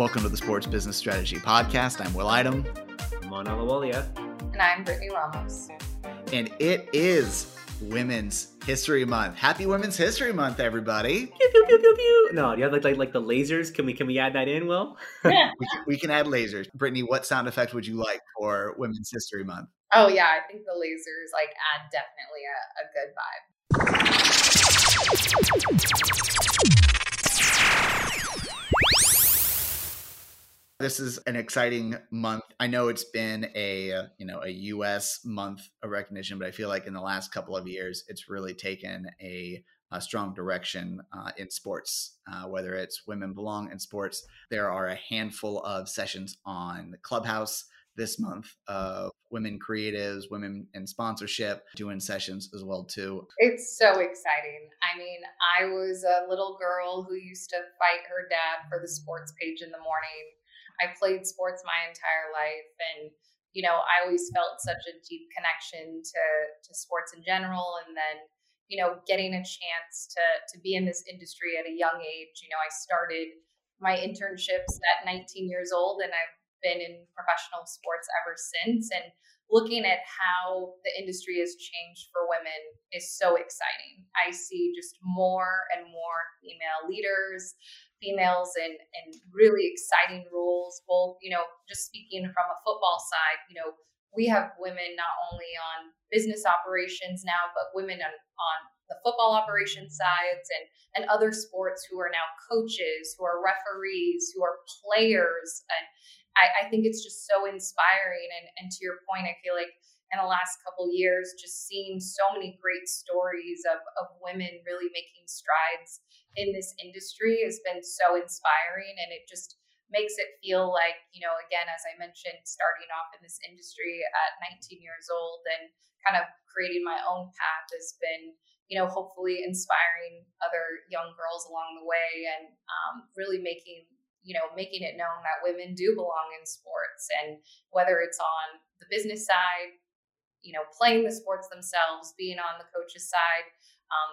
Welcome to the Sports Business Strategy Podcast. I'm Will Idom. I'm Mona Lawalia. And I'm Brittany Ramos. And it is Women's History Month. Happy Women's History Month, everybody. Pew, pew, pew, pew, pew. No, do you have like the lasers? Can we add that in, Will? Yeah. we can add lasers. Brittany, what sound effect would you like for Women's History Month? Oh, yeah. I think the lasers add definitely a good vibe. This is an exciting month. I know it's been a U.S. month of recognition, but I feel like in the last couple of years, it's really taken a strong direction in sports, whether it's Women Belong in Sports. There are a handful of sessions on Clubhouse this month of women creatives, women in sponsorship, doing sessions as well too. It's so exciting. I mean, I was a little girl who used to fight her dad for the sports page in the morning. I played sports my entire life, and I always felt such a deep connection to sports in general. And then, getting a chance to be in this industry at a young age. I started my internships at 19 years old, and I've been in professional sports ever since. And looking at how the industry has changed for women is so exciting. I see just more and more female leaders, females in really exciting roles, both, just speaking from a football side, we have women not only on business operations now, but women on the football operations sides and other sports who are now coaches, who are referees, who are players. And I think it's just so inspiring. And to your point, I feel like in the last couple of years, just seeing so many great stories of women really making strides in this industry has been so inspiring. And it just makes it feel like, again, as I mentioned, starting off in this industry at 19 years old and kind of creating my own path has been, hopefully inspiring other young girls along the way and really making it known that women do belong in sports. And whether it's on the business side, playing the sports themselves, being on the coach's side,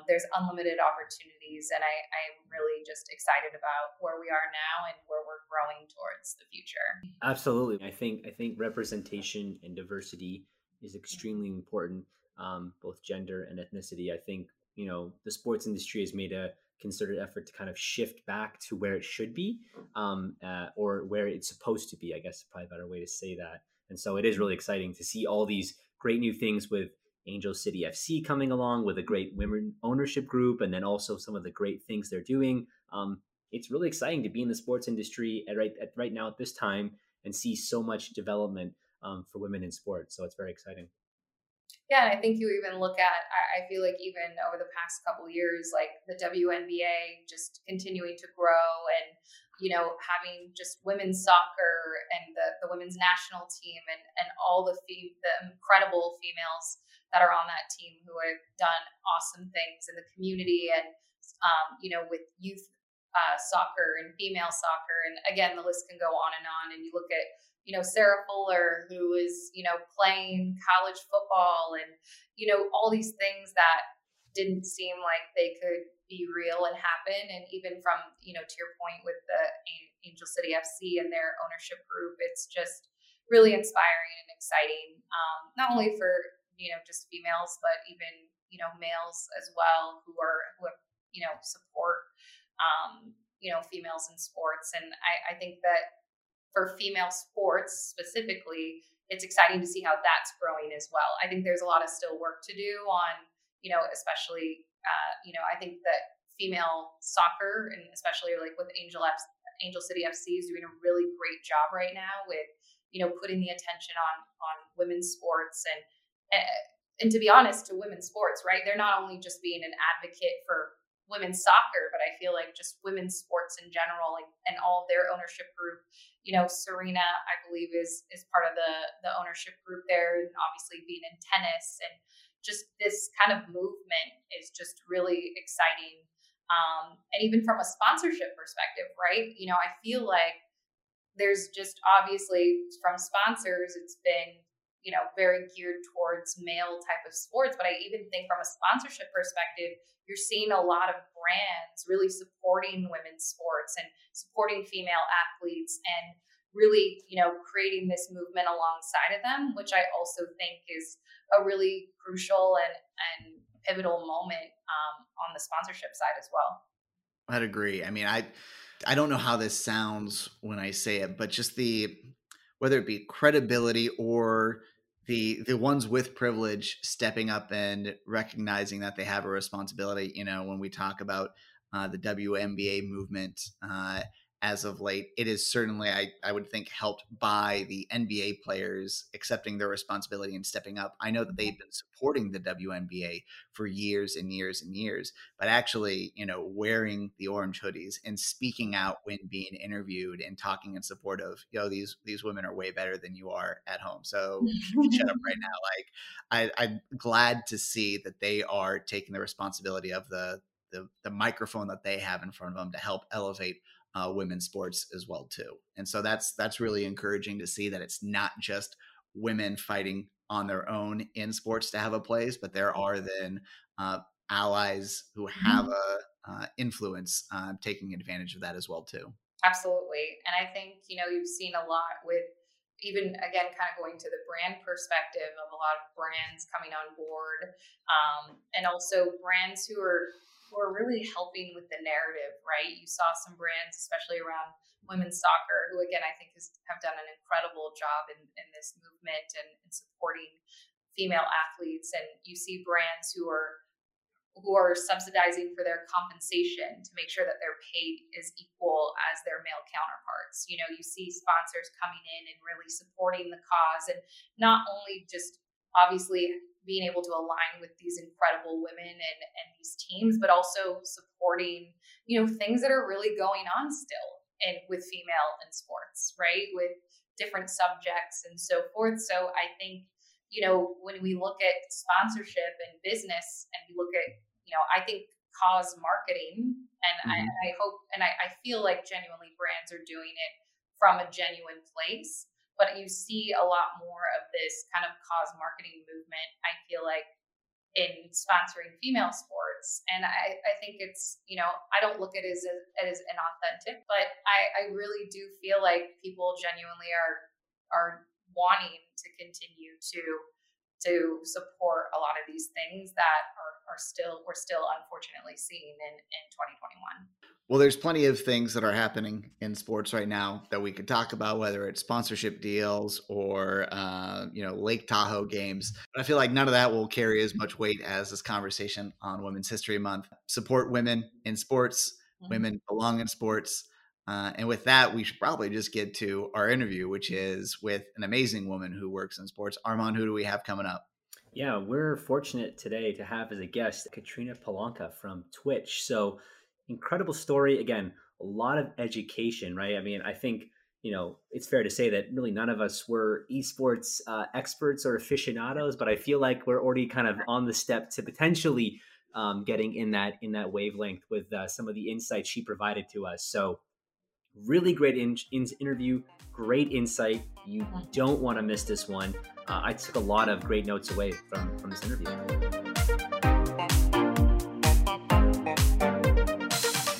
there's unlimited opportunities. And I am really just excited about where we are now and where we're growing towards the future. Absolutely. I think representation and diversity is extremely important, both gender and ethnicity. I think, the sports industry has made a concerted effort to kind of shift back to where it should be or where it's supposed to be, I guess is probably a better way to say that. And so it is really exciting to see all these great new things with Angel City FC coming along with a great women ownership group, and then also some of the great things they're doing. It's really exciting to be in the sports industry right now at this time and see so much development for women in sports. So it's very exciting. Yeah, and I think you even look at, I feel like even over the past couple of years, like the WNBA just continuing to grow and, having just women's soccer and the women's national team and all the incredible females that are on that team who have done awesome things in the community and, with youth soccer and female soccer. And again, the list can go on. And you look at, Sarah Fuller, who is, playing college football and, all these things that didn't seem like they could be real and happen. And even from, to your point with the Angel City FC and their ownership group, it's just really inspiring and exciting, not only for, just females, but even, males as well who have, support, females in sports. And I think that for female sports specifically, it's exciting to see how that's growing as well. I think there's a lot of still work to do on, especially, I think that female soccer and especially like with Angel City FC is doing a really great job right now with, putting the attention on women's sports and to be honest, to women's sports, right? They're not only just being an advocate for women's soccer, but I feel like just women's sports in general and all of their ownership group, Serena, I believe is part of the ownership group there, and obviously being in tennis and just this kind of movement is just really exciting. And even from a sponsorship perspective, right? I feel like there's just obviously from sponsors, it's been, you know, very geared towards male type of sports. But I even think from a sponsorship perspective, you're seeing a lot of brands really supporting women's sports and supporting female athletes and really, you know, creating this movement alongside of them, which I also think is a really crucial and pivotal moment on the sponsorship side as well. I'd agree. I mean, I don't know how this sounds when I say it, but just the, whether it be credibility or the ones with privilege stepping up and recognizing that they have a responsibility. You know, when we talk about the WNBA movement as of late, it is certainly, I would think, helped by the NBA players accepting their responsibility and stepping up. I know that they've been supporting the WNBA for years and years and years, but actually, you know, wearing the orange hoodies and speaking out when being interviewed and talking in support of, you know, these women are way better than you are at home. So shut up right now. Like I'm glad to see that they are taking the responsibility of the microphone that they have in front of them to help elevate women's sports as well too. And so that's really encouraging to see that it's not just women fighting on their own in sports to have a place, but there are then allies who have a influence taking advantage of that as well too. Absolutely. And I think, you know, you've seen a lot with even again, kind of going to the brand perspective of a lot of brands coming on board and also brands who are really helping with the narrative, right? You saw some brands, especially around women's soccer, who again, I think have done an incredible job in this movement and supporting female athletes. And you see brands who are subsidizing for their compensation to make sure that their pay is equal as their male counterparts. You know, you see sponsors coming in and really supporting the cause and not only just obviously being able to align with these incredible women and these teams, but also supporting, you know, things that are really going on still and with female in sports, right? With different subjects and so forth. So I think, you know, when we look at sponsorship and business and we look at, you know, I think cause marketing and I hope, and I feel like genuinely brands are doing it from a genuine place. But you see a lot more of this kind of cause marketing movement, I feel like, in sponsoring female sports. And I think it's, you know, I don't look at it as inauthentic, but I really do feel like people genuinely are wanting to continue to support a lot of these things that we're still unfortunately seeing in 2021. Well, there's plenty of things that are happening in sports right now that we could talk about, whether it's sponsorship deals or, you know, Lake Tahoe games. But I feel like none of that will carry as much weight as this conversation on Women's History Month. Support women in sports. Women belong in sports. And with that, we should probably just get to our interview, which is with an amazing woman who works in sports. Armand, who do we have coming up? Yeah, we're fortunate today to have as a guest Katrina Polanka from Twitch. So incredible story. Again, a lot of education, right? I mean, I think, you know, it's fair to say that really none of us were esports experts or aficionados, but I feel like we're already kind of on the step to potentially getting in that wavelength with some of the insights she provided to us. So really great interview, great insight. You don't want to miss this one. I took a lot of great notes away from this interview.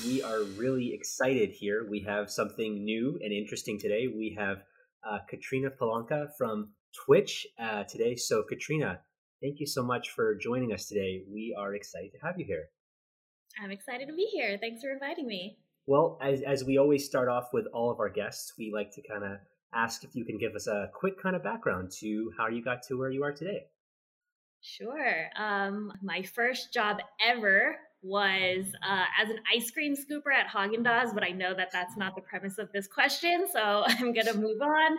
We are really excited here. We have something new and interesting today. We have Katrina Polanka from Twitch today. So Katrina, thank you so much for joining us today. We are excited to have you here. I'm excited to be here. Thanks for inviting me. Well, as we always start off with all of our guests, we like to kind of ask if you can give us a quick kind of background to how you got to where you are today. Sure. My first job ever was as an ice cream scooper at Haagen-Dazs, but I know that that's not the premise of this question, so I'm going to move on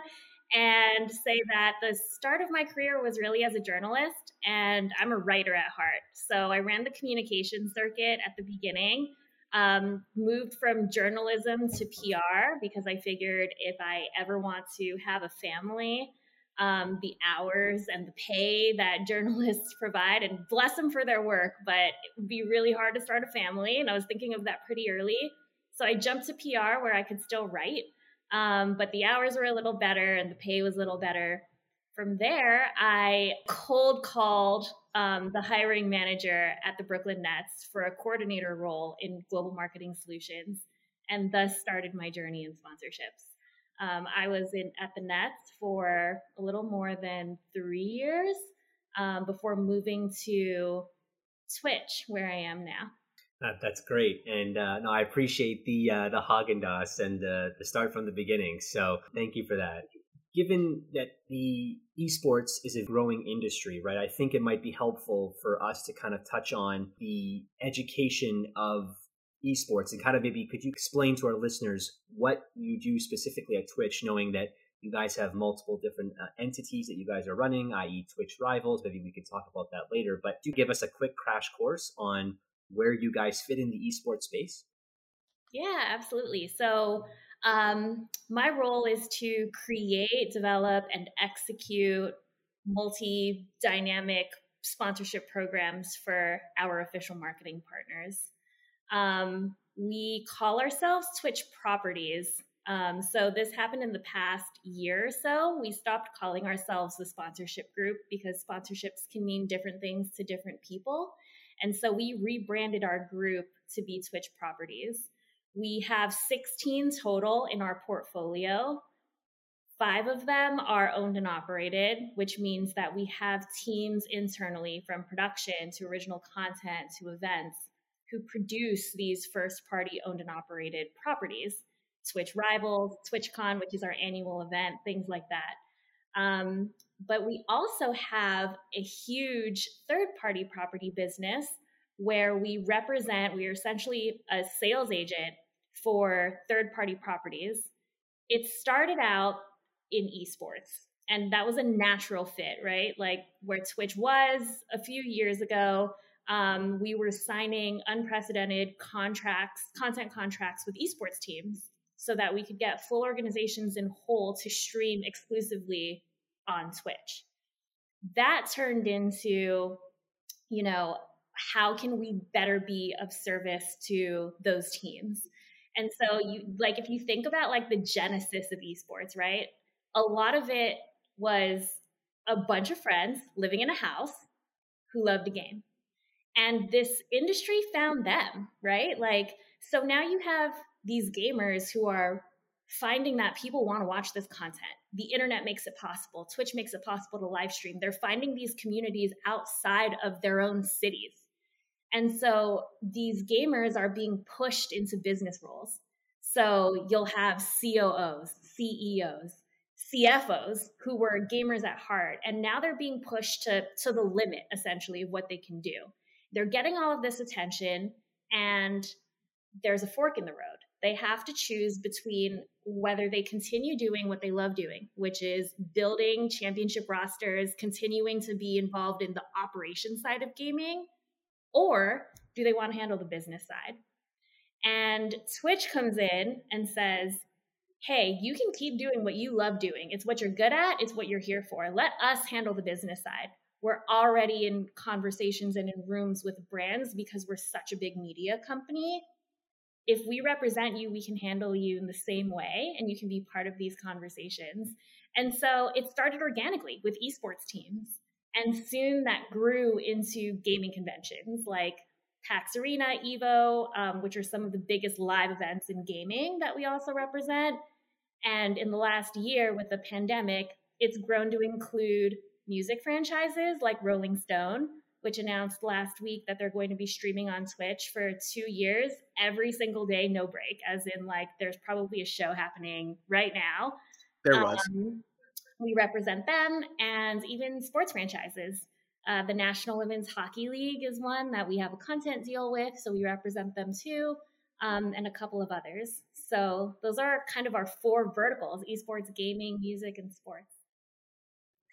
and say that the start of my career was really as a journalist, and I'm a writer at heart. So I ran the communication circuit at the beginning. Moved from journalism to PR because I figured if I ever want to have a family, the hours and the pay that journalists provide, and bless them for their work, but it would be really hard to start a family. And I was thinking of that pretty early. So I jumped to PR where I could still write, but the hours were a little better and the pay was a little better. from there, I cold called the hiring manager at the Brooklyn Nets for a coordinator role in Global Marketing Solutions, and thus started my journey in sponsorships. I was at the Nets for a little more than 3 years before moving to Twitch, where I am now. That's great, and no, I appreciate the Haagen-Dazs and the start from the beginning. So thank you for that. Given that the esports is a growing industry, right? I think it might be helpful for us to kind of touch on the education of esports, and kind of maybe could you explain to our listeners what you do specifically at Twitch, knowing that you guys have multiple different entities that you guys are running, i.e. Twitch Rivals. Maybe we could talk about that later, but do give us a quick crash course on where you guys fit in the esports space? Yeah, absolutely. So my role is to create, develop, and execute multi-dynamic sponsorship programs for our official marketing partners. We call ourselves Twitch Properties. So this happened in the past year or so. We stopped calling ourselves the sponsorship group because sponsorships can mean different things to different people. And so we rebranded our group to be Twitch Properties. We have 16 total in our portfolio. 5 of them are owned and operated, which means that we have teams internally from production to original content to events who produce these first-party owned and operated properties. Twitch Rivals, TwitchCon, which is our annual event, things like that. But we also have a huge third-party property business where we are essentially a sales agent for third-party properties. It started out in esports, and that was a natural fit, right? Like where Twitch was a few years ago, we were signing unprecedented content contracts with esports teams so that we could get full organizations in whole to stream exclusively on Twitch. That turned into, how can we better be of service to those teams? And so if you think about the genesis of esports, right? A lot of it was a bunch of friends living in a house who loved a game. And this industry found them, right? So now you have these gamers who are finding that people want to watch this content. The internet makes it possible. Twitch makes it possible to live stream. They're finding these communities outside of their own cities. And so these gamers are being pushed into business roles. So you'll have COOs, CEOs, CFOs who were gamers at heart. And now they're being pushed to the limit, essentially, of what they can do. They're getting all of this attention, and there's a fork in the road. They have to choose between whether they continue doing what they love doing, which is building championship rosters, continuing to be involved in the operation side of gaming, or do they want to handle the business side? And Twitch comes in and says, hey, you can keep doing what you love doing. It's what you're good at. It's what you're here for. Let us handle the business side. We're already in conversations and in rooms with brands because we're such a big media company. If we represent you, we can handle you in the same way, and you can be part of these conversations. And so it started organically with esports teams. And soon that grew into gaming conventions like PAX Arena, Evo, which are some of the biggest live events in gaming that we also represent. And in the last year with the pandemic, it's grown to include music franchises like Rolling Stone, which announced last week that they're going to be streaming on Twitch for 2 years, every single day, no break, as in there's probably a show happening right now. There was. We represent them, and even sports franchises. The National Women's Hockey League is one that we have a content deal with, so we represent them too, and a couple of others. So those are kind of our 4 verticals: esports, gaming, music, and sports.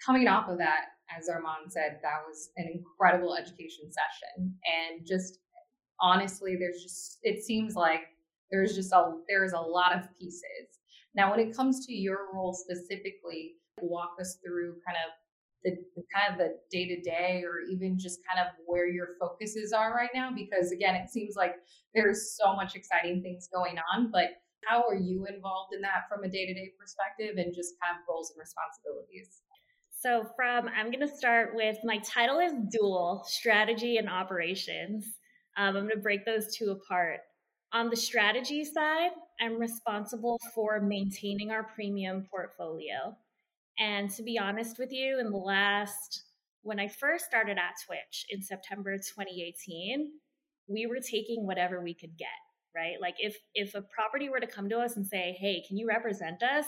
Coming off of that, as Armand said, that was an incredible education session. And just honestly, it seems like there's a lot of pieces. Now, when it comes to your role specifically, walk us through kind of the day-to-day, or even just kind of where your focuses are right now, because again, it seems like there's so much exciting things going on, but how are you involved in that from a day-to-day perspective and just kind of roles and responsibilities? So I'm going to start with, my title is Dual, Strategy and Operations. I'm going to break those two apart. On the strategy side, I'm responsible for maintaining our premium portfolio. And to be honest with you, in the last, when I first started at Twitch in September 2018, we were taking whatever we could get, right? Like if a property were to come to us and say, hey, can you represent us?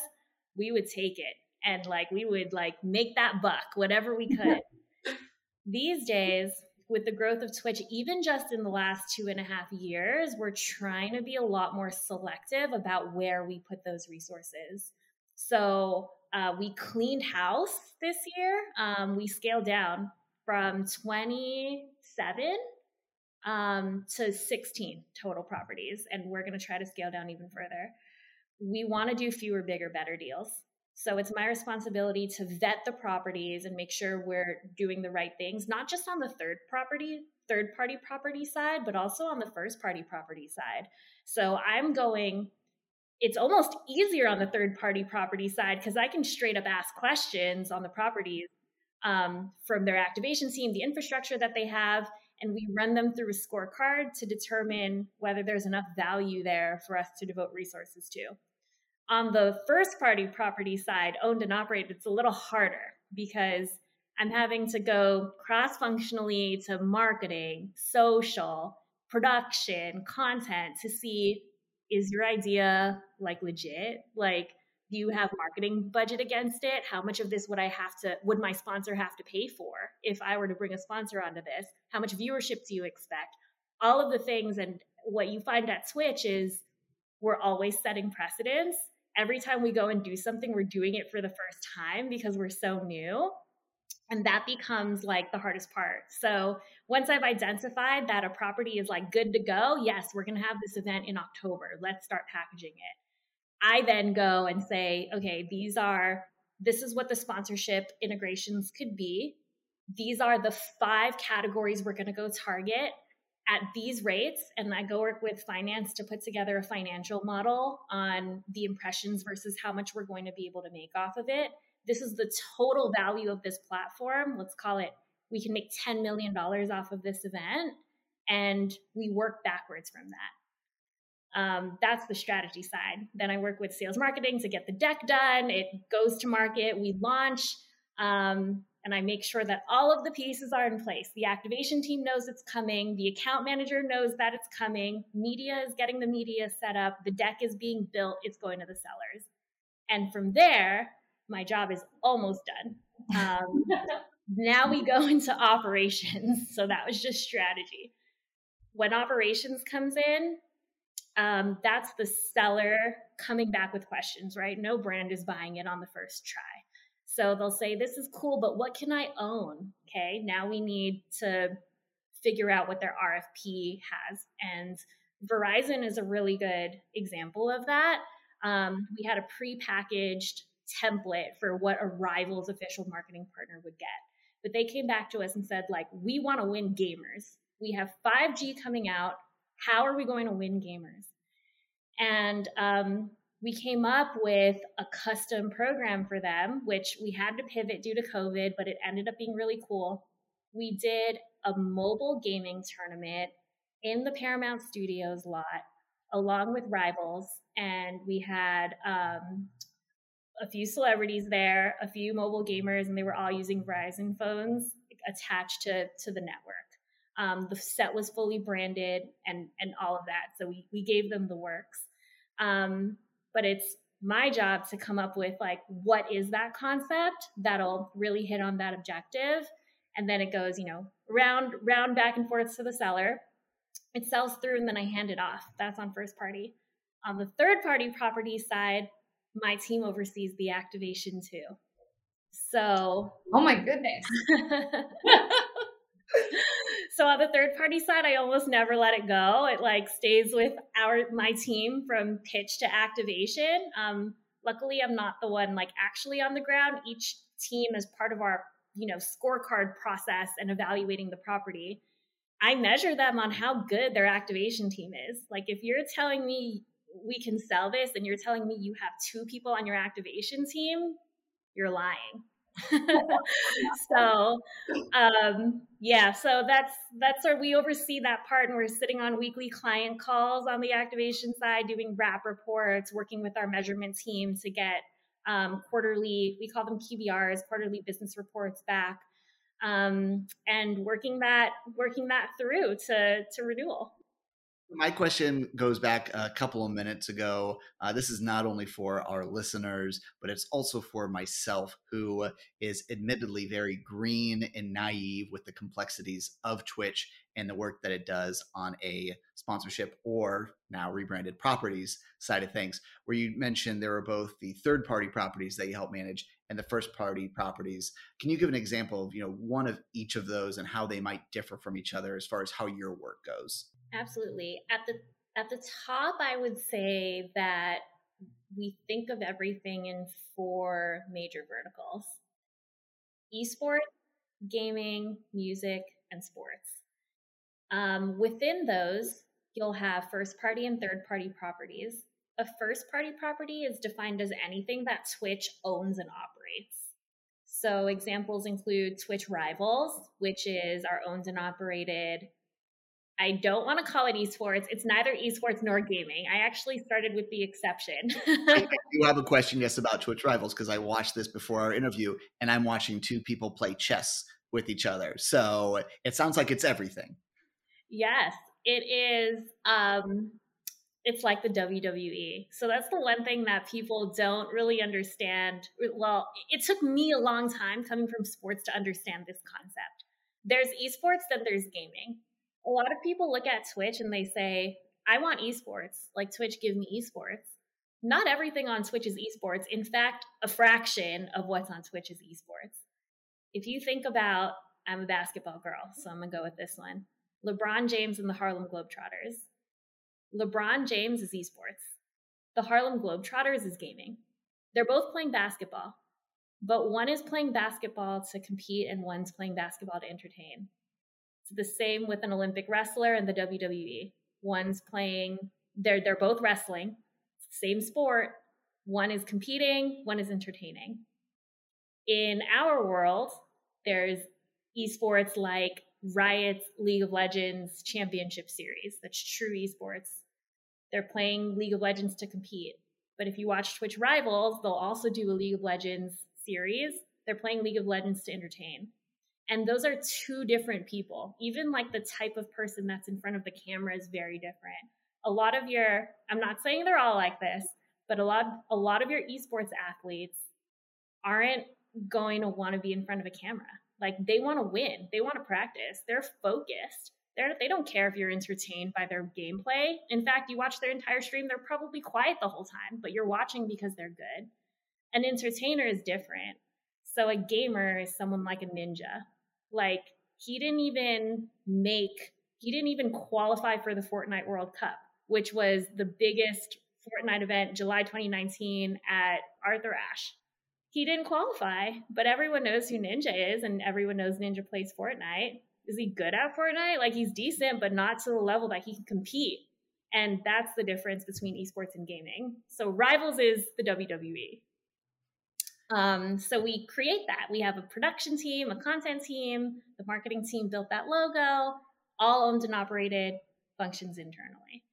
We would take it. And like, we would like make that buck, whatever we could. These days, with the growth of Twitch, even just in the last 2.5 years, we're trying to be a lot more selective about where we put those resources. So we cleaned house this year. We scaled down from 27 to 16 total properties. And we're going to try to scale down even further. We want to do fewer, bigger, better deals. So it's my responsibility to vet the properties and make sure we're doing the right things, not just on the third party property side, but also on the first party property side. So I'm going, it's almost easier on the third party property side because I can straight up ask questions on the properties from their activation team, the infrastructure that they have, and we run them through a scorecard to determine whether there's enough value there for us to devote resources to. On the first-party property side, owned and operated, it's a little harder because I'm having to go cross-functionally to marketing, social, production, content to see, is your idea like legit? Like, do you have marketing budget against it? How much of this would I have to, would my sponsor have to pay for if I were to bring a sponsor onto this? How much viewership do you expect? All of the things, and what you find at Twitch is we're always setting precedents. Every time we go and do something, we're doing it for the first time because we're so new. And that becomes like the hardest part. So once I've identified that a property is like good to go, yes, we're going to have this event in October. Let's start packaging it. I then go and say, okay, this is what the sponsorship integrations could be. These are the 5 categories we're going to go target at these rates, and I go work with finance to put together a financial model on the impressions versus how much we're going to be able to make off of it. This is the total value of this platform. Let's call it, we can make $10 million off of this event, and we work backwards from that. That's the strategy side. Then I work with sales marketing to get the deck done. It goes to market. We launch. And I make sure that all of the pieces are in place. The activation team knows it's coming. The account manager knows that it's coming. Media is getting the media set up. The deck is being built. It's going to the sellers. And from there, my job is almost done. Now we go into operations. So that was just strategy. When operations comes in, that's the seller coming back with questions, right? No brand is buying it on the first try. So they'll say, this is cool, but what can I own? Okay, now we need to figure out what their RFP has. And Verizon is a really good example of that. We had a prepackaged template for what a rival's official marketing partner would get. But they came back to us and said, like, we want to win gamers. We have 5G coming out. How are we going to win gamers? And we came up with a custom program for them, which we had to pivot due to COVID, but it ended up being really cool. We did a mobile gaming tournament in the Paramount Studios lot, along with Rivals, and we had a few celebrities there, a few mobile gamers, and they were all using Verizon phones attached to the network. The set was fully branded and all of that, so we gave them the works. But it's my job to come up with like, what is that concept that'll really hit on that objective? And then it goes, round back and forth to the seller. It sells through and then I hand it off. That's on first party. On the third party property side, my team oversees the activation too. So, oh my goodness. So on the third party side, I almost never let it go. It like stays with my team from pitch to activation. Luckily, I'm not the one like actually on the ground. Each team is part of our scorecard process and evaluating the property. I measure them on how good their activation team is. Like if you're telling me we can sell this and you're telling me you have 2 people on your activation team, you're lying. So yeah, so that's where we oversee that part, and we're sitting on weekly client calls on the activation side, doing wrap reports, working with our measurement team to get quarterly, we call them QBRs, quarterly business reports back, and working that through to renewal. My question goes back a couple of minutes ago. This is not only for our listeners, but it's also for myself, who is admittedly very green and naive with the complexities of Twitch and the work that it does on a sponsorship or now rebranded properties side of things, where you mentioned there are both the third-party properties that you help manage and the first-party properties. Can you give an example of, one of each of those and how they might differ from each other as far as how your work goes? Absolutely. At the top, I would say that we think of everything in four major verticals: esports, gaming, music, and sports. Within those, you'll have first-party and third-party properties. A first-party property is defined as anything that Twitch owns and operates. So examples include Twitch Rivals, which is our owned and operated. I don't want to call it esports. It's neither esports nor gaming. I actually started with the exception. I do have a question, yes, about Twitch Rivals, because I watched this before our interview, and I'm watching two people play chess with each other. So it sounds like it's everything. Yes, it is. It's like the WWE. So that's the one thing that people don't really understand. Well, it took me a long time coming from sports to understand this concept. There's esports, then there's gaming. A lot of people look at Twitch and they say, I want esports. Like, Twitch, give me esports. Not everything on Twitch is esports. In fact, a fraction of what's on Twitch is esports. If you think about, I'm a basketball girl, so I'm going to go with this one. LeBron James and the Harlem Globetrotters. LeBron James is esports. The Harlem Globetrotters is gaming. They're both playing basketball, but one is playing basketball to compete and one's playing basketball to entertain. The same with an Olympic wrestler and the WWE. One's playing, they're both wrestling, same sport. One is competing, one is entertaining. In our world, there's esports like Riot's League of Legends Championship Series. That's true esports. They're playing League of Legends to compete. But if you watch Twitch Rivals, they'll also do a League of Legends series. They're playing League of Legends to entertain. And those are two different people. Even like the type of person that's in front of the camera is very different. A lot of your, I'm not saying they're all like this, but a lot of your esports athletes aren't going to want to be in front of a camera. Like, they want to win. They want to practice. They're focused. They don't care if you're entertained by their gameplay. In fact, you watch their entire stream, they're probably quiet the whole time, but you're watching because they're good. An entertainer is different. So a gamer is someone like a Ninja. Like, he didn't even qualify for the Fortnite World Cup, which was the biggest Fortnite event, July 2019 at Arthur Ashe. He didn't qualify, but everyone knows who Ninja is, and everyone knows Ninja plays Fortnite. Is he good at Fortnite? Like, he's decent, but not to the level that he can compete. And that's the difference between esports and gaming. So Rivals is the WWE. So we create that. We have a production team, a content team, the marketing team built that logo, all owned and operated, functions internally.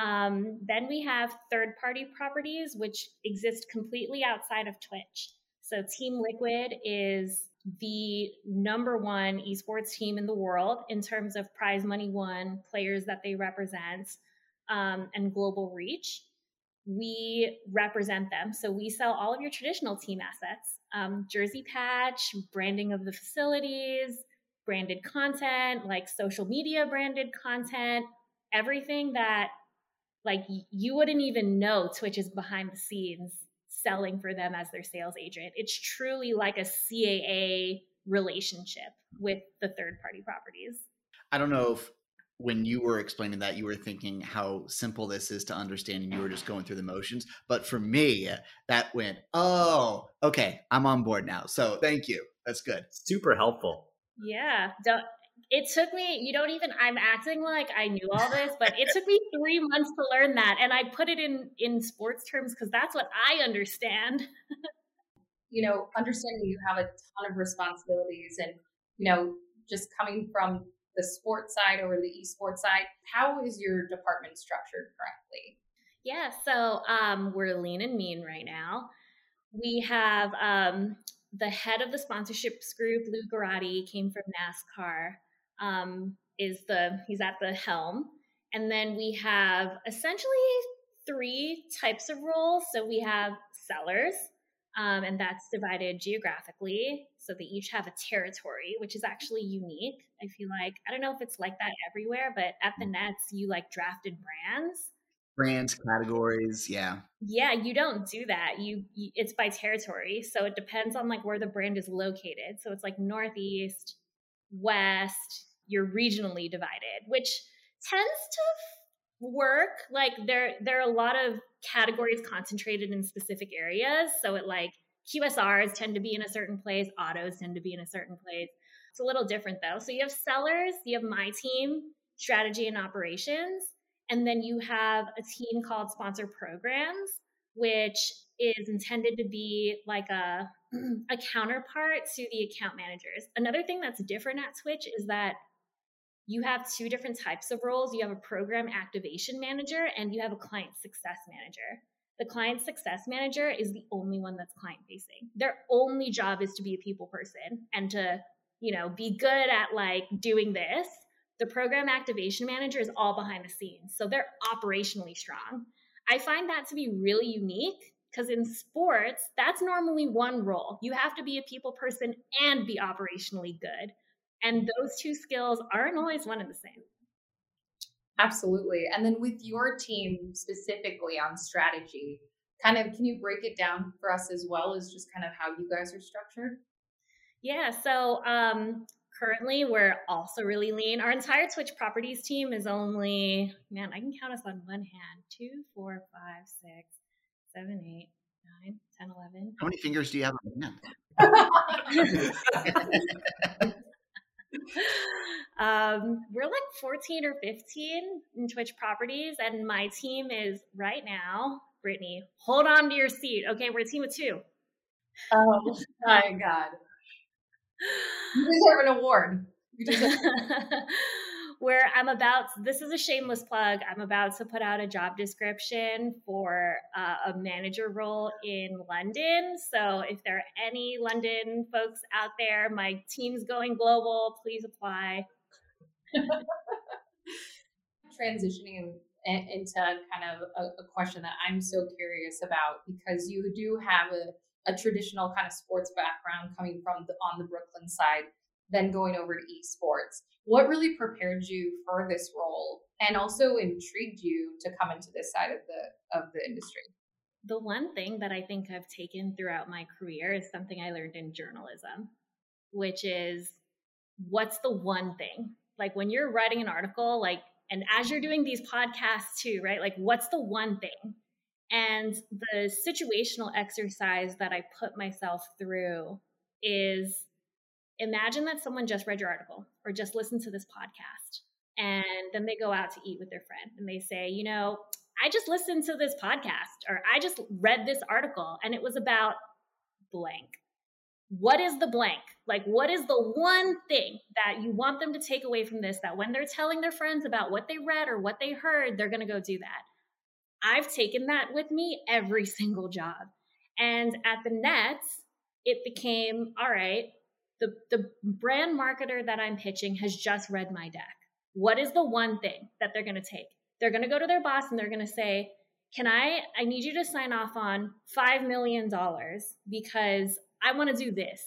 Then we have third-party properties, which exist completely outside of Twitch. So Team Liquid is the #1 esports team in the world in terms of prize money won, players that they represent, and global reach. We represent them. So we sell all of your traditional team assets, jersey patch, branding of the facilities, branded content, like social media branded content, everything that like you wouldn't even know Twitch is behind the scenes selling for them as their sales agent. It's truly like a CAA relationship with the third party properties. I don't know if when you were explaining that, you were thinking how simple this is to understand and you were just going through the motions. But for me, that went, oh, okay, I'm on board now. So thank you. That's good. Super helpful. Yeah. It took me, I'm acting like I knew all this, but it took me 3 months to learn that. And I put it in sports terms because that's what I understand. you know, understanding you have a ton of responsibilities and, you know, just coming from the sports side or the esports side, how is your department structured currently? Yeah, so we're lean and mean right now. We have the head of the sponsorships group, Lou Garotti, came from NASCAR, he's at the helm. And then we have essentially three types of roles. So we have sellers, and that's divided geographically. So they each have a territory, which is actually unique. I feel like, I don't know if it's like that everywhere, but at the Nets, you like drafted brands, categories. Yeah. You don't do that. You it's by territory. So it depends on like where the brand is located. So it's like Northeast, West, you're regionally divided, which tends to work. Like there are a lot of categories concentrated in specific areas. So it like QSRs tend to be in a certain place. Autos tend to be in a certain place. It's a little different though. So you have sellers, you have my team, strategy and operations. And then you have a team called sponsor programs, which is intended to be like a counterpart to the account managers. Another thing that's different at Twitch is that you have two different types of roles. You have a program activation manager and you have a client success manager. The client success manager is the only one that's client facing. Their only job is to be a people person and to, you know, be good at like doing this. The program activation manager is all behind the scenes. So they're operationally strong. I find that to be really unique because in sports, that's normally one role. You have to be a people person and be operationally good. And those two skills aren't always one and the same. Absolutely. And then with your team specifically on strategy, kind of, can you break it down for us as well as just kind of how you guys are structured? Yeah. So currently we're also really lean. Our entire Twitch properties team is only, man, I can count us on one hand, 2, 4, 5, 6, 7, 8. 9, 10, 11. How many fingers do you have on your hand? We're like 14 or 15 in Twitch properties, and my team is right now, Brittany, hold on to your seat. Okay, we're a team of 2. Oh my God. You deserve an award. This is a shameless plug. I'm about to put out a job description for a manager role in London. So if there are any London folks out there, my team's going global, please apply. Transitioning into kind of a question that I'm so curious about, because you do have a traditional kind of sports background coming from on the Brooklyn side, then going over to esports. What really prepared you for this role and also intrigued you to come into this side of the industry? The one thing that I think I've taken throughout my career is something I learned in journalism, which is what's the one thing? Like when you're writing an article, like, and as you're doing these podcasts too, right? Like what's the one thing? And the situational exercise that I put myself through is, imagine that someone just read your article or just listened to this podcast, and then they go out to eat with their friend and they say, you know, I just listened to this podcast or I just read this article and it was about blank. What is the blank? Like, what is the one thing that you want them to take away from this, that when they're telling their friends about what they read or what they heard, they're going to go do that? I've taken that with me every single job. And at the Nets, it became, all right, the brand marketer that I'm pitching has just read my deck. What is the one thing that they're going to take? They're going to go to their boss and they're going to say, I need you to sign off on $5 million because I want to do this.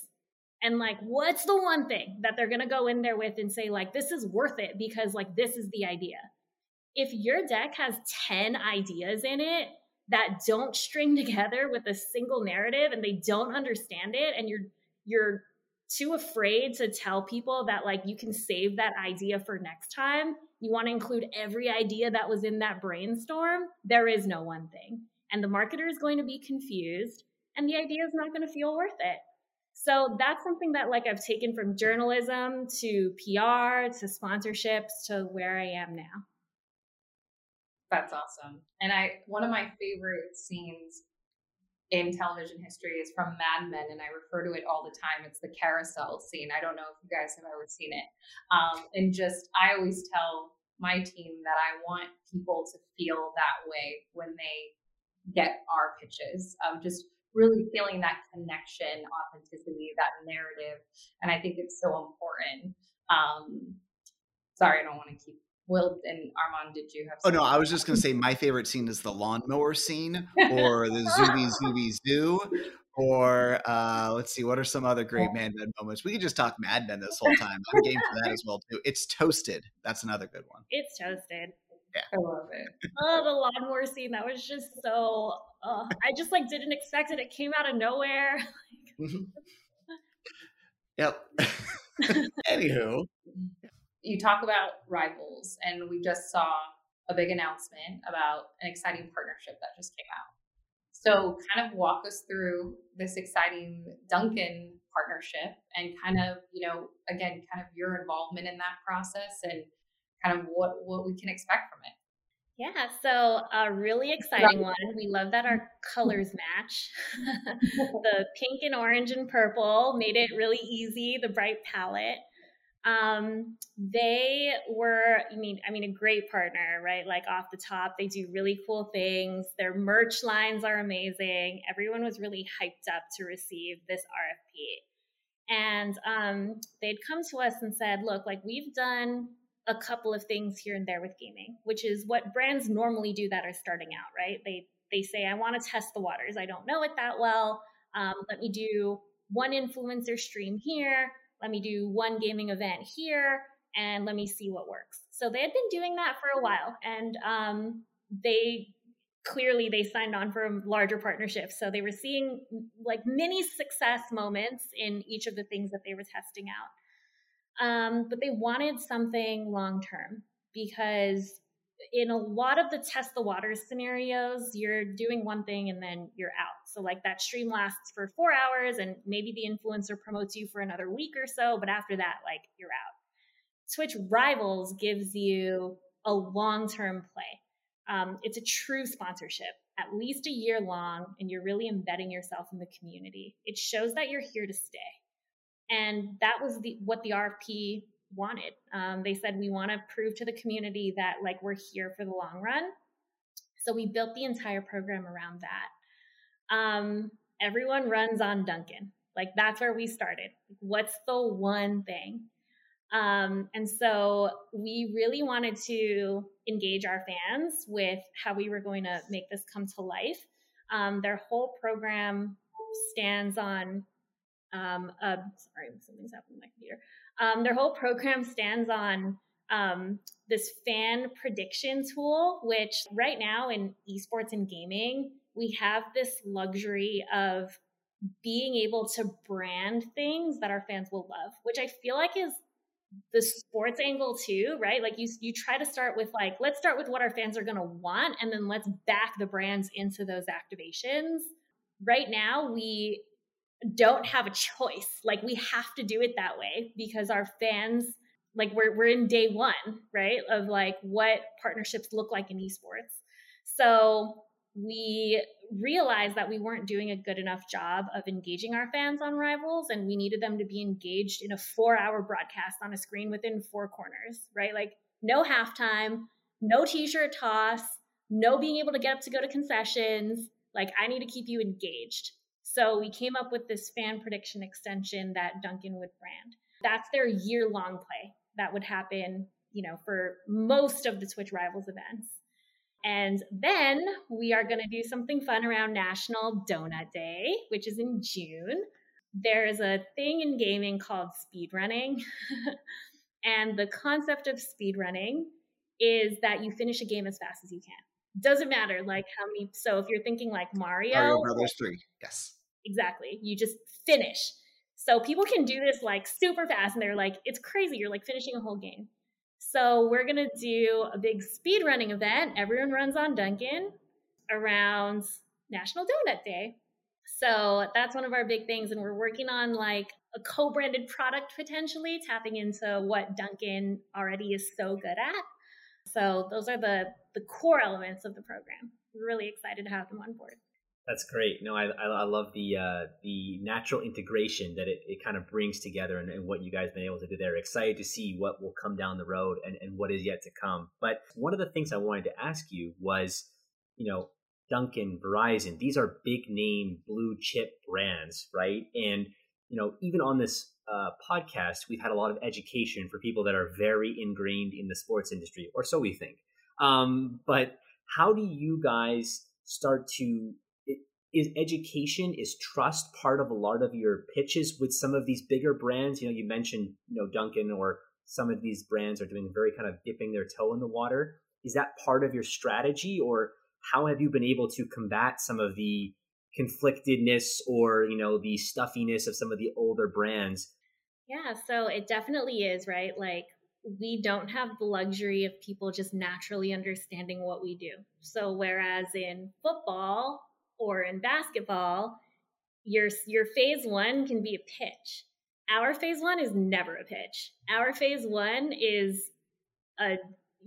And like, what's the one thing that they're going to go in there with and say like, this is worth it because like, this is the idea. If your deck has 10 ideas in it that don't string together with a single narrative and they don't understand it, and you're too afraid to tell people that like you can save that idea for next time, you want to include every idea that was in that brainstorm, there is no one thing. And the marketer is going to be confused and the idea is not going to feel worth it. So that's something that like I've taken from journalism to PR to sponsorships to where I am now. That's awesome. And one of my favorite scenes in television history is from Mad Men, and I refer to it all the time. It's the carousel scene. I don't know if you guys have ever seen it. And just, I always tell my team that I want people to feel that way when they get our pitches, just really feeling that connection, authenticity, that narrative. And I think it's so important. Sorry, I don't want to keep. Will and Armand, did you have something? Oh, no, I was just going to say my favorite scene is the lawnmower scene or the Zooby Zooby Zoo or let's see, what are some other great Mad Men moments? We could just talk Mad Men this whole time. I'm game for that as well, too. It's Toasted. That's another good one. It's Toasted. Yeah. I love it. Oh, the lawnmower scene. That was just so, I just like didn't expect it. It came out of nowhere. Yep. Anywho. You talk about Rivals, and we just saw a big announcement about an exciting partnership that just came out. So kind of walk us through this exciting Dunkin partnership and kind of, you know, again, kind of your involvement in that process and kind of what we can expect from it. Yeah, so a really exciting one. We love that our colors match. The pink and orange and purple made it really easy, the bright palette. They were, I mean, a great partner, right? Like off the top, they do really cool things. Their merch lines are amazing. Everyone was really hyped up to receive this RFP. And, they'd come to us and said, look, like we've done a couple of things here and there with gaming, which is what brands normally do that are starting out, right? They say, I want to test the waters. I don't know it that well. Let me do one influencer stream here. Let me do one gaming event here and let me see what works. So they had been doing that for a while, and they signed on for a larger partnership. So they were seeing like mini success moments in each of the things that they were testing out. But they wanted something long-term, because in a lot of the test the waters scenarios, you're doing one thing and then you're out. So like that stream lasts for 4 hours and maybe the influencer promotes you for another week or so. But after that, like you're out. Twitch Rivals gives you a long-term play. It's a true sponsorship, at least a year long, and you're really embedding yourself in the community. It shows that you're here to stay. And that was what the RFP wanted. They said, we want to prove to the community that like we're here for the long run. So we built the entire program around that. Everyone runs on Dunkin. Like that's where we started. What's the one thing? And so we really wanted to engage our fans with how we were going to make this come to life. Their whole program stands on sorry, something's happening to my computer. Their whole program stands on this fan prediction tool, which right now in esports and gaming, we have this luxury of being able to brand things that our fans will love, which I feel like is the sports angle too, right? Like you try to start with like, let's start with what our fans are going to want, and then let's back the brands into those activations. Right now, we don't have a choice. Like we have to do it that way because our fans, like we're in day one, right? Of like what partnerships look like in esports. So we realized that we weren't doing a good enough job of engaging our fans on Rivals, and we needed them to be engaged in a 4-hour broadcast on a screen within four corners, right? Like no halftime, no t-shirt toss, no being able to get up to go to concessions. Like I need to keep you engaged. So we came up with this fan prediction extension that Dunkin would brand. That's their year-long play that would happen, you know, for most of the Twitch Rivals events. And then we are going to do something fun around National Donut Day, which is in June. There is a thing in gaming called speedrunning. And the concept of speedrunning is that you finish a game as fast as you can. Doesn't matter like how many. So if you're thinking like Mario Brothers 3, yes, exactly. You just finish. So people can do this like super fast, and they're like, it's crazy. You're like finishing a whole game. So we're gonna do a big speed running event. Everyone runs on Dunkin around National Donut Day. So that's one of our big things, and we're working on like a co-branded product potentially tapping into what Dunkin already is so good at. So those are the core elements of the program. We're really excited to have them on board. That's great. No, I love the natural integration that it kind of brings together, and what you guys have been able to do there. Excited to see what will come down the road and what is yet to come. But one of the things I wanted to ask you was, you know, Dunkin, Verizon, these are big name blue chip brands, right? And, you know, even on this podcast, we've had a lot of education for people that are very ingrained in the sports industry, or so we think. But how do you guys start to... Is education, is trust part of a lot of your pitches with some of these bigger brands? You know, you mentioned, you know, Dunkin, or some of these brands are doing very kind of dipping their toe in the water. Is that part of your strategy, or how have you been able to combat some of the conflictedness or, you know, the stuffiness of some of the older brands? Yeah, so it definitely is, right? Like, we don't have the luxury of people just naturally understanding what we do. So whereas in football, or in basketball, your phase one can be a pitch. Our phase one is never a pitch. Our phase one is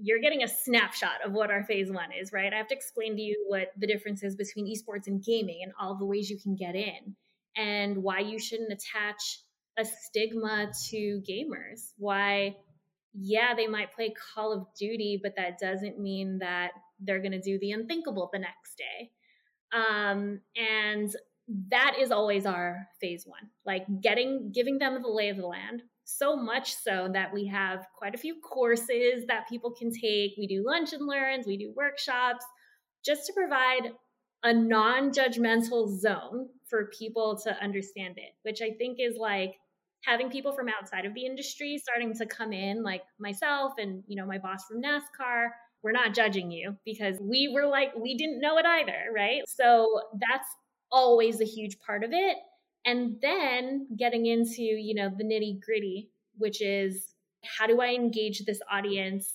you're getting a snapshot of what our phase one is, right? I have to explain to you what the difference is between esports and gaming and all the ways you can get in, and why you shouldn't attach a stigma to gamers. Why, yeah, they might play Call of Duty, but that doesn't mean that they're going to do the unthinkable the next day. And that is always our phase one, like giving them the lay of the land, so much so that we have quite a few courses that people can take. We do lunch and learns, we do workshops, just to provide a non-judgmental zone for people to understand it, which I think is like having people from outside of the industry starting to come in, like myself and, you know, my boss from NASCAR. We're not judging you because we were like, we didn't know it either, right? So that's always a huge part of it. And then getting into, you know, the nitty gritty, which is, how do I engage this audience?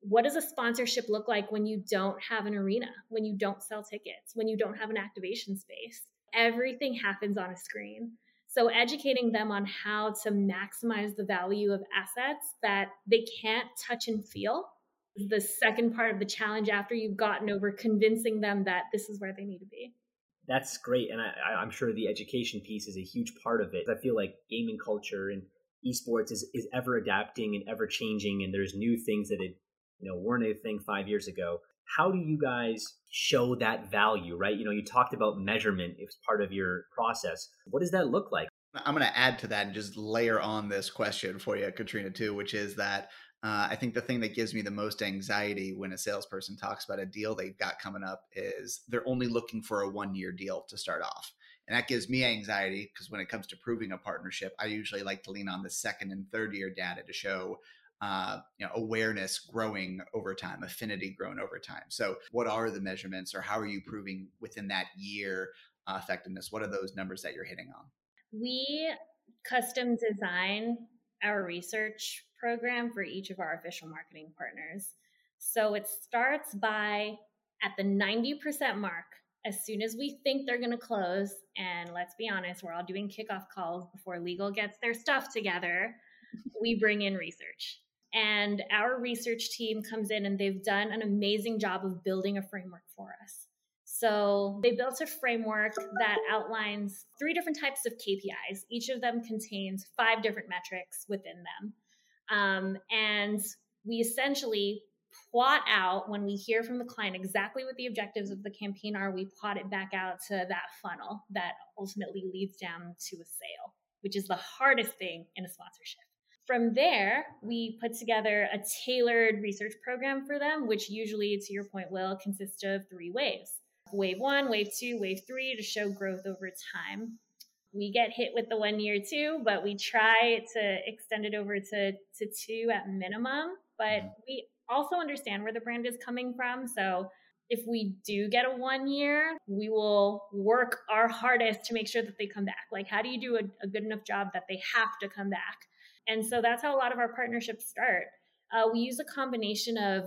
What does a sponsorship look like when you don't have an arena, when you don't sell tickets, when you don't have an activation space? Everything happens on a screen. So educating them on how to maximize the value of assets that they can't touch and feel. The second part of the challenge after you've gotten over convincing them that this is where they need to be. That's great. And I'm sure the education piece is a huge part of it. I feel like gaming culture and esports is ever adapting and ever changing. And there's new things that it, you know, weren't a thing 5 years ago. How do you guys show that value, right? You know, you talked about measurement as part of your process. What does that look like? I'm going to add to that and just layer on this question for you, Katrina, too, which is that I think the thing that gives me the most anxiety when a salesperson talks about a deal they've got coming up is they're only looking for a one-year deal to start off. And that gives me anxiety because when it comes to proving a partnership, I usually like to lean on the second and third-year data to show you know, awareness growing over time, affinity growing over time. So what are the measurements, or how are you proving within that year effectiveness? What are those numbers that you're hitting on? We custom design our research program for each of our official marketing partners. So it starts by at the 90% mark, as soon as we think they're going to close. And let's be honest, we're all doing kickoff calls before legal gets their stuff together. We bring in research, and our research team comes in, and they've done an amazing job of building a framework for us. So they built a framework that outlines 3 different types of KPIs. Each of them contains 5 different metrics within them. And we essentially plot out, when we hear from the client exactly what the objectives of the campaign are, we plot it back out to that funnel that ultimately leads down to a sale, which is the hardest thing in a sponsorship. From there, we put together a tailored research program for them, which usually, to your point, will consist of 3 waves. Wave 1, wave 2, wave 3 to show growth over time. We get hit with the 1 year too, but we try to extend it over to 2 at minimum. But we also understand where the brand is coming from. So if we do get a 1 year, we will work our hardest to make sure that they come back. Like, how do you do a good enough job that they have to come back? And so that's how a lot of our partnerships start. We use a combination of,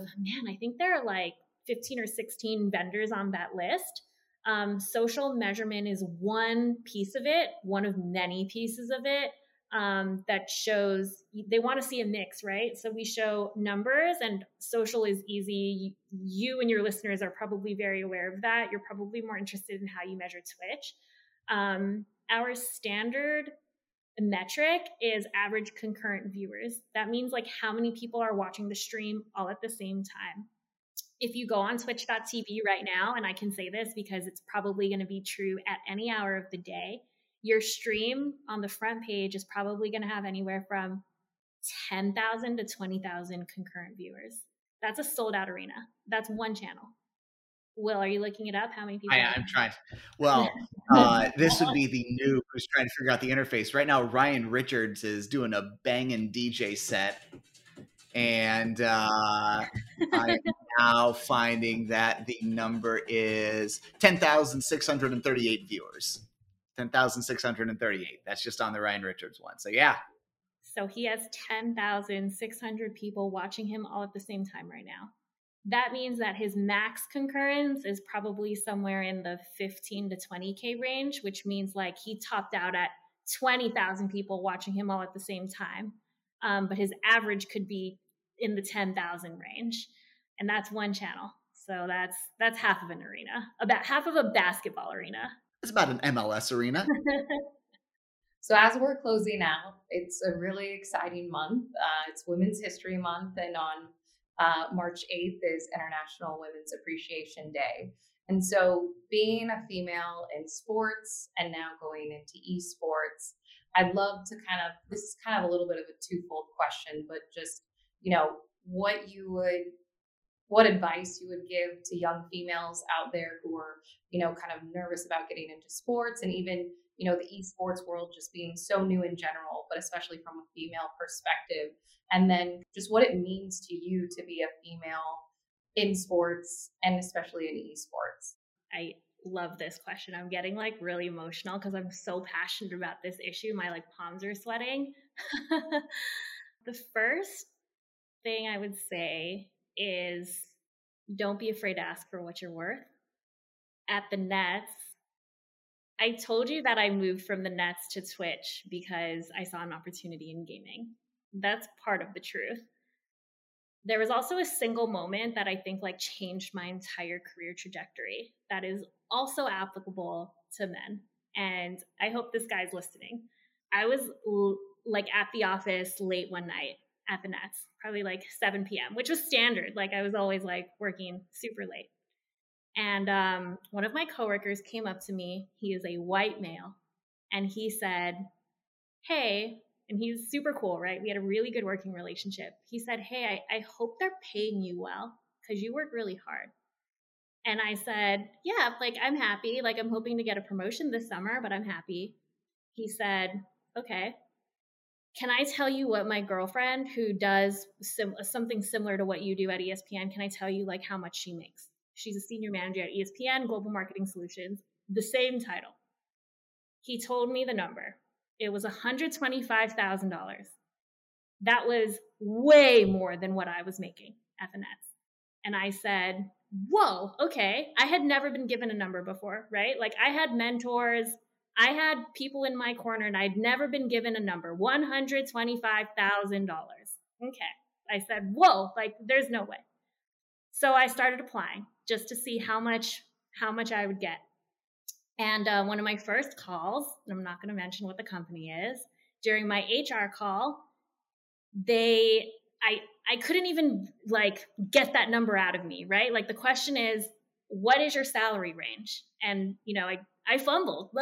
I think there are like 15 or 16 vendors on that list. Social measurement is one piece of it, one of many pieces of it. that shows, they want to see a mix, right? So we show numbers, and social is easy. You and your listeners are probably very aware of that. You're probably more interested in how you measure Twitch. Our standard metric is average concurrent viewers. That means like how many people are watching the stream all at the same time. If you go on twitch.tv right now, and I can say this because it's probably going to be true at any hour of the day, your stream on the front page is probably going to have anywhere from 10,000 to 20,000 concurrent viewers. That's a sold out arena. That's one channel. Will, are you looking it up? How many people? I'm trying. Well, this would be the noob who's trying to figure out the interface. Right now, Ryan Richards is doing a banging DJ set. And I am now finding that the number is 10,638 viewers. 10,638. That's just on the Ryan Richards one. So, yeah. So he has 10,600 people watching him all at the same time right now. That means that his max concurrence is probably somewhere in the 15 to 20K range, which means like he topped out at 20,000 people watching him all at the same time. But his average could be in the 10,000 range. And that's one channel. So that's half of an arena, about half of a basketball arena. It's about an MLS arena. So as we're closing out, it's a really exciting month. It's Women's History Month, and on March 8th is International Women's Appreciation Day. And so being a female in sports and now going into esports, I'd love to kind of, this is kind of a little bit of a twofold question, but just, you know, what advice you would give to young females out there who are, you know, kind of nervous about getting into sports, and even, you know, the esports world just being so new in general, but especially from a female perspective. And then just what it means to you to be a female in sports, and especially in esports. I love this question. I'm getting like really emotional because I'm so passionate about this issue. My like palms are sweating. The first thing I would say is don't be afraid to ask for what you're worth. At the Nets, I told you that I moved from the Nets to Twitch because I saw an opportunity in gaming. That's part of the truth. There was also a single moment that I think like changed my entire career trajectory that is also applicable to men. And I hope this guy's listening. I was like at the office late one night at the Nets, probably like 7 p.m., which was standard. Like I was always like working super late. And one of my coworkers came up to me. He is a white male. And he said, hey, and he's super cool, right? We had a really good working relationship. He said, hey, I hope they're paying you well because you work really hard. And I said, yeah, like I'm happy. Like I'm hoping to get a promotion this summer, but I'm happy. He said, okay, can I tell you what my girlfriend who does something similar to what you do at ESPN, can I tell you like how much she makes? She's a senior manager at ESPN, Global Marketing Solutions, the same title. He told me the number. It was $125,000. That was way more than what I was making at the Nets. And I said, whoa, okay. I had never been given a number before, right? Like I had mentors, I had people in my corner, and I'd never been given a number, $125,000. Okay. I said, whoa, like there's no way. So I started applying just to see how much I would get. And one of my first calls, and I'm not going to mention what the company is, during my HR call, I couldn't even like get that number out of me, right? Like the question is, what is your salary range? And, you know, I fumbled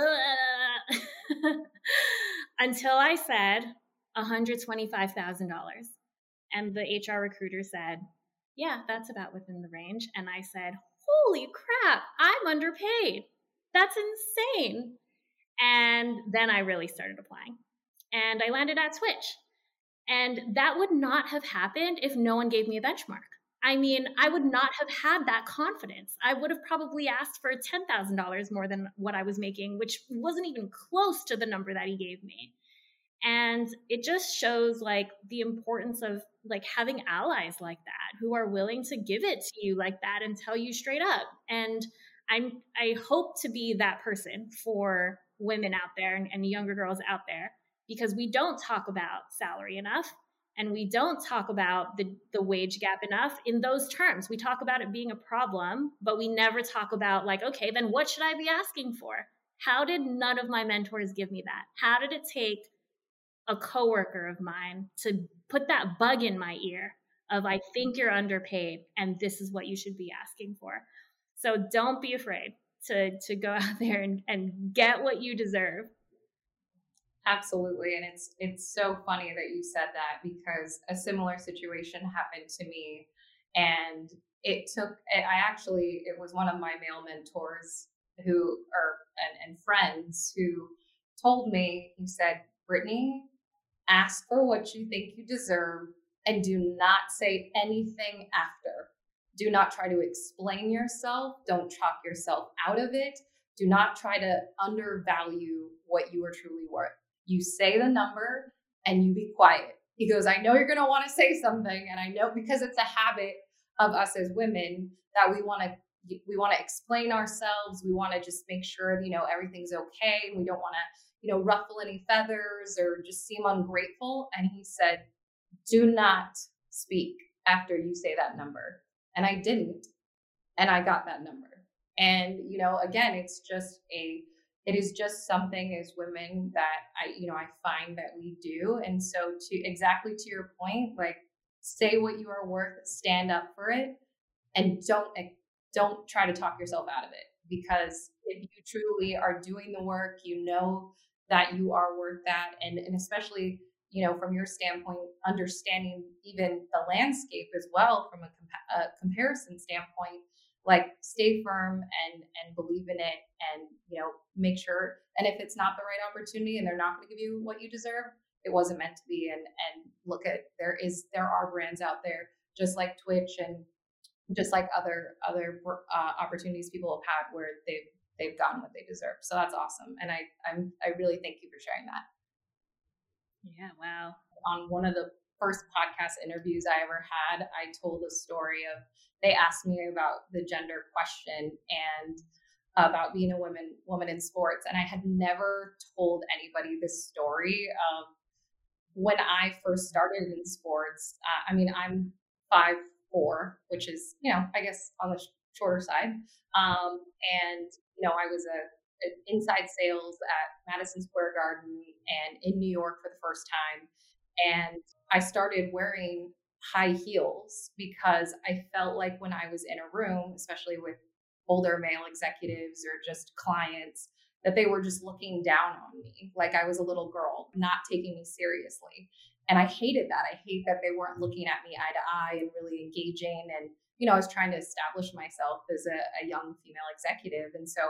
until I said $125,000. And the HR recruiter said, yeah, that's about within the range. And I said, holy crap, I'm underpaid. That's insane. And then I really started applying. And I landed at Twitch. And that would not have happened if no one gave me a benchmark. I mean, I would not have had that confidence. I would have probably asked for $10,000 more than what I was making, which wasn't even close to the number that he gave me. And it just shows like the importance of like having allies like that who are willing to give it to you like that and tell you straight up. And I hope to be that person for women out there and younger girls out there because we don't talk about salary enough and we don't talk about the wage gap enough in those terms. We talk about it being a problem, but we never talk about like, okay, then what should I be asking for? How did none of my mentors give me that? How did it take a coworker of mine to put that bug in my ear of I think you're underpaid and this is what you should be asking for? So don't be afraid to go out there and get what you deserve. Absolutely. And it's so funny that you said that, because a similar situation happened to me, and it was one of my male mentors and friends who told me, he said, Brittany, ask for what you think you deserve and do not say anything after. Do not try to explain yourself. Don't chalk yourself out of it. Do not try to undervalue what you are truly worth. You say the number and you be quiet. He goes, I know you're going to want to say something. And I know, because it's a habit of us as women that we want to explain ourselves. We want to just make sure, everything's okay. We don't want to, ruffle any feathers or just seem ungrateful. And he said, do not speak after you say that number. And I didn't. And I got that number. And, again, it is just something as women that I find that we do. And so exactly to your point, like, say what you are worth, stand up for it, and don't try to talk yourself out of it. Because if you truly are doing the work, that you are worth that. And especially, from your standpoint, understanding even the landscape as well from a comparison standpoint, like, stay firm and believe in it, and, make sure. And if it's not the right opportunity and they're not going to give you what you deserve, it wasn't meant to be. And look at, there are brands out there, just like Twitch and just like other opportunities people have had where they've gotten what they deserve. So that's awesome. And I really thank you for sharing that. Yeah. Wow. On one of the first podcast interviews I ever had, I told a story of, they asked me about the gender question and about being a woman in sports. And I had never told anybody this story. When I first started in sports, I'm 5'4", which is, I guess on the shorter side. I was an inside sales at Madison Square Garden and in New York for the first time. And I started wearing high heels because I felt like when I was in a room, especially with older male executives or just clients, that they were just looking down on me. Like I was a little girl, not taking me seriously. And I hated that. I hate that they weren't looking at me eye to eye and really engaging. And, I was trying to establish myself as a young female executive. And so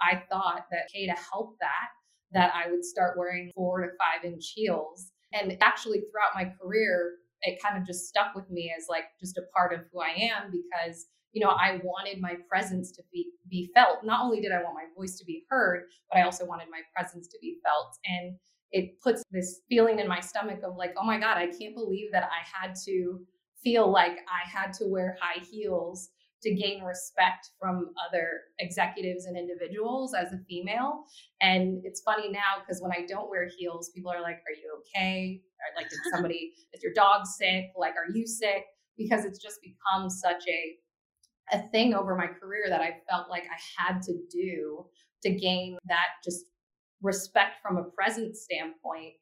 I thought that, hey, to help that I would start wearing 4 to 5 inch heels. And actually throughout my career, it kind of just stuck with me as like just a part of who I am, because, I wanted my presence to be felt. Not only did I want my voice to be heard, but I also wanted my presence to be felt. And it puts this feeling in my stomach of like, oh my God, I can't believe that I had to feel like I had to wear high heels to gain respect from other executives and individuals as a female. And it's funny now, because when I don't wear heels, people are like, are you okay? Or like, did somebody, is your dog sick? Like, are you sick? Because it's just become such a thing over my career that I felt like I had to do to gain that just respect from a presence standpoint.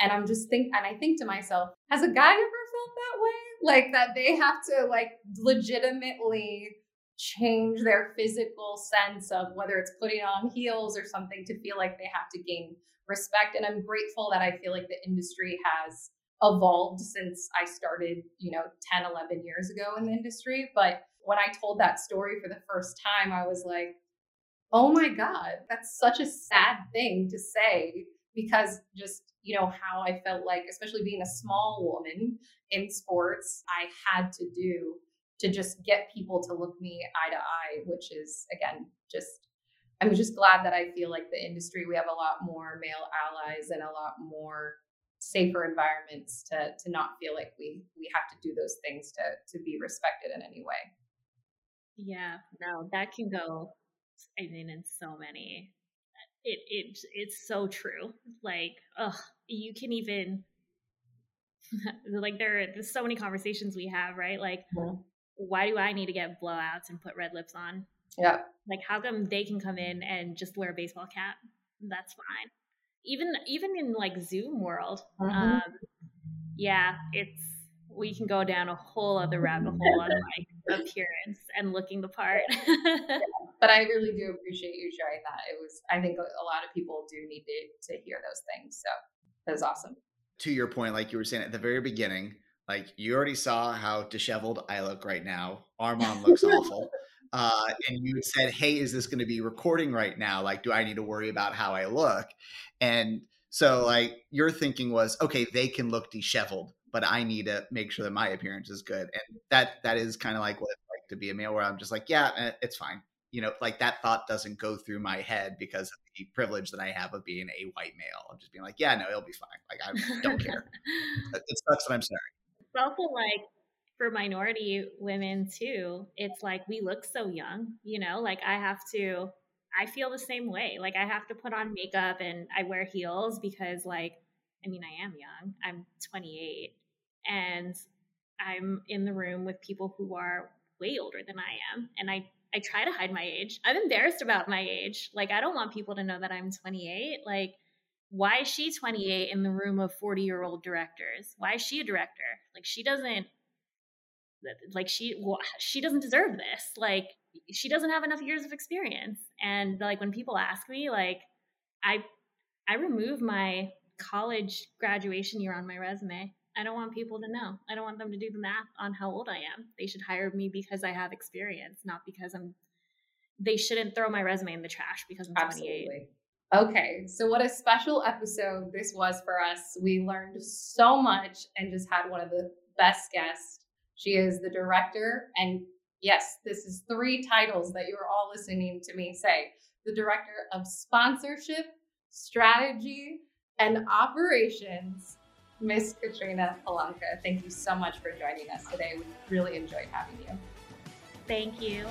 And I think to myself, has a guy ever felt that way? Like that they have to like legitimately change their physical sense of whether it's putting on heels or something to feel like they have to gain respect. And I'm grateful that I feel like the industry has evolved since I started, 10, 11 years ago in the industry. But when I told that story for the first time, I was like, oh my God, that's such a sad thing to say, because just, how I felt like, especially being a small woman in sports, I had to do to just get people to look me eye to eye, which is, again, I'm just glad that I feel like the industry, we have a lot more male allies and a lot more safer environments to not feel like we have to do those things to be respected in any way. Yeah, no, that can go in so many It's so true. Like, you can even like there's so many conversations we have, right? Like, why do I need to get blowouts and put red lips on? Yeah. Like, how come they can come in and just wear a baseball cap? That's fine. Even in like Zoom world, yeah, we can go down a whole other rabbit hole on like appearance and looking the part. Yeah, but I really do appreciate you sharing that. I think a lot of people do need to hear those things. So that was awesome. To your point, like you were saying at the very beginning, like you already saw how disheveled I look right now. Armand looks awful. And you said, hey, is this going to be recording right now? Like, do I need to worry about how I look? And so like your thinking was, okay, they can look disheveled, but I need to make sure that my appearance is good. And that is kind of like what it's like to be a male, where I'm just like, yeah, it's fine. You know, like that thought doesn't go through my head because of the privilege that I have of being a white male. I'm just being like, yeah, no, it'll be fine. Like, I don't care. It sucks, and I'm sorry. It's also like for minority women too, it's like, we look so young, you know, like I feel the same way. Like I have to put on makeup and I wear heels because like, I mean, I am young, I'm 28 and I'm in the room with people who are way older than I am. And I try to hide my age. I'm embarrassed about my age. Like, I don't want people to know that I'm 28. Like, why is she 28 in the room of 40-year-old directors? Why is she a director? Like, she doesn't deserve this. Like, she doesn't have enough years of experience. And like, when people ask me, like, I remove my college graduation year on my resume. I don't want people to know. I don't want them to do the math on how old I am. They should hire me because I have experience, not because they shouldn't throw my resume in the trash because I'm 28. Okay. So what a special episode this was for us. We learned so much and just had one of the best guests. She is the director. And yes, this is 3 titles that you're all listening to me say. The director of sponsorship, strategy, and operations, Miss Katrina Polanka. Thank you so much for joining us today. We really enjoyed having you. Thank you.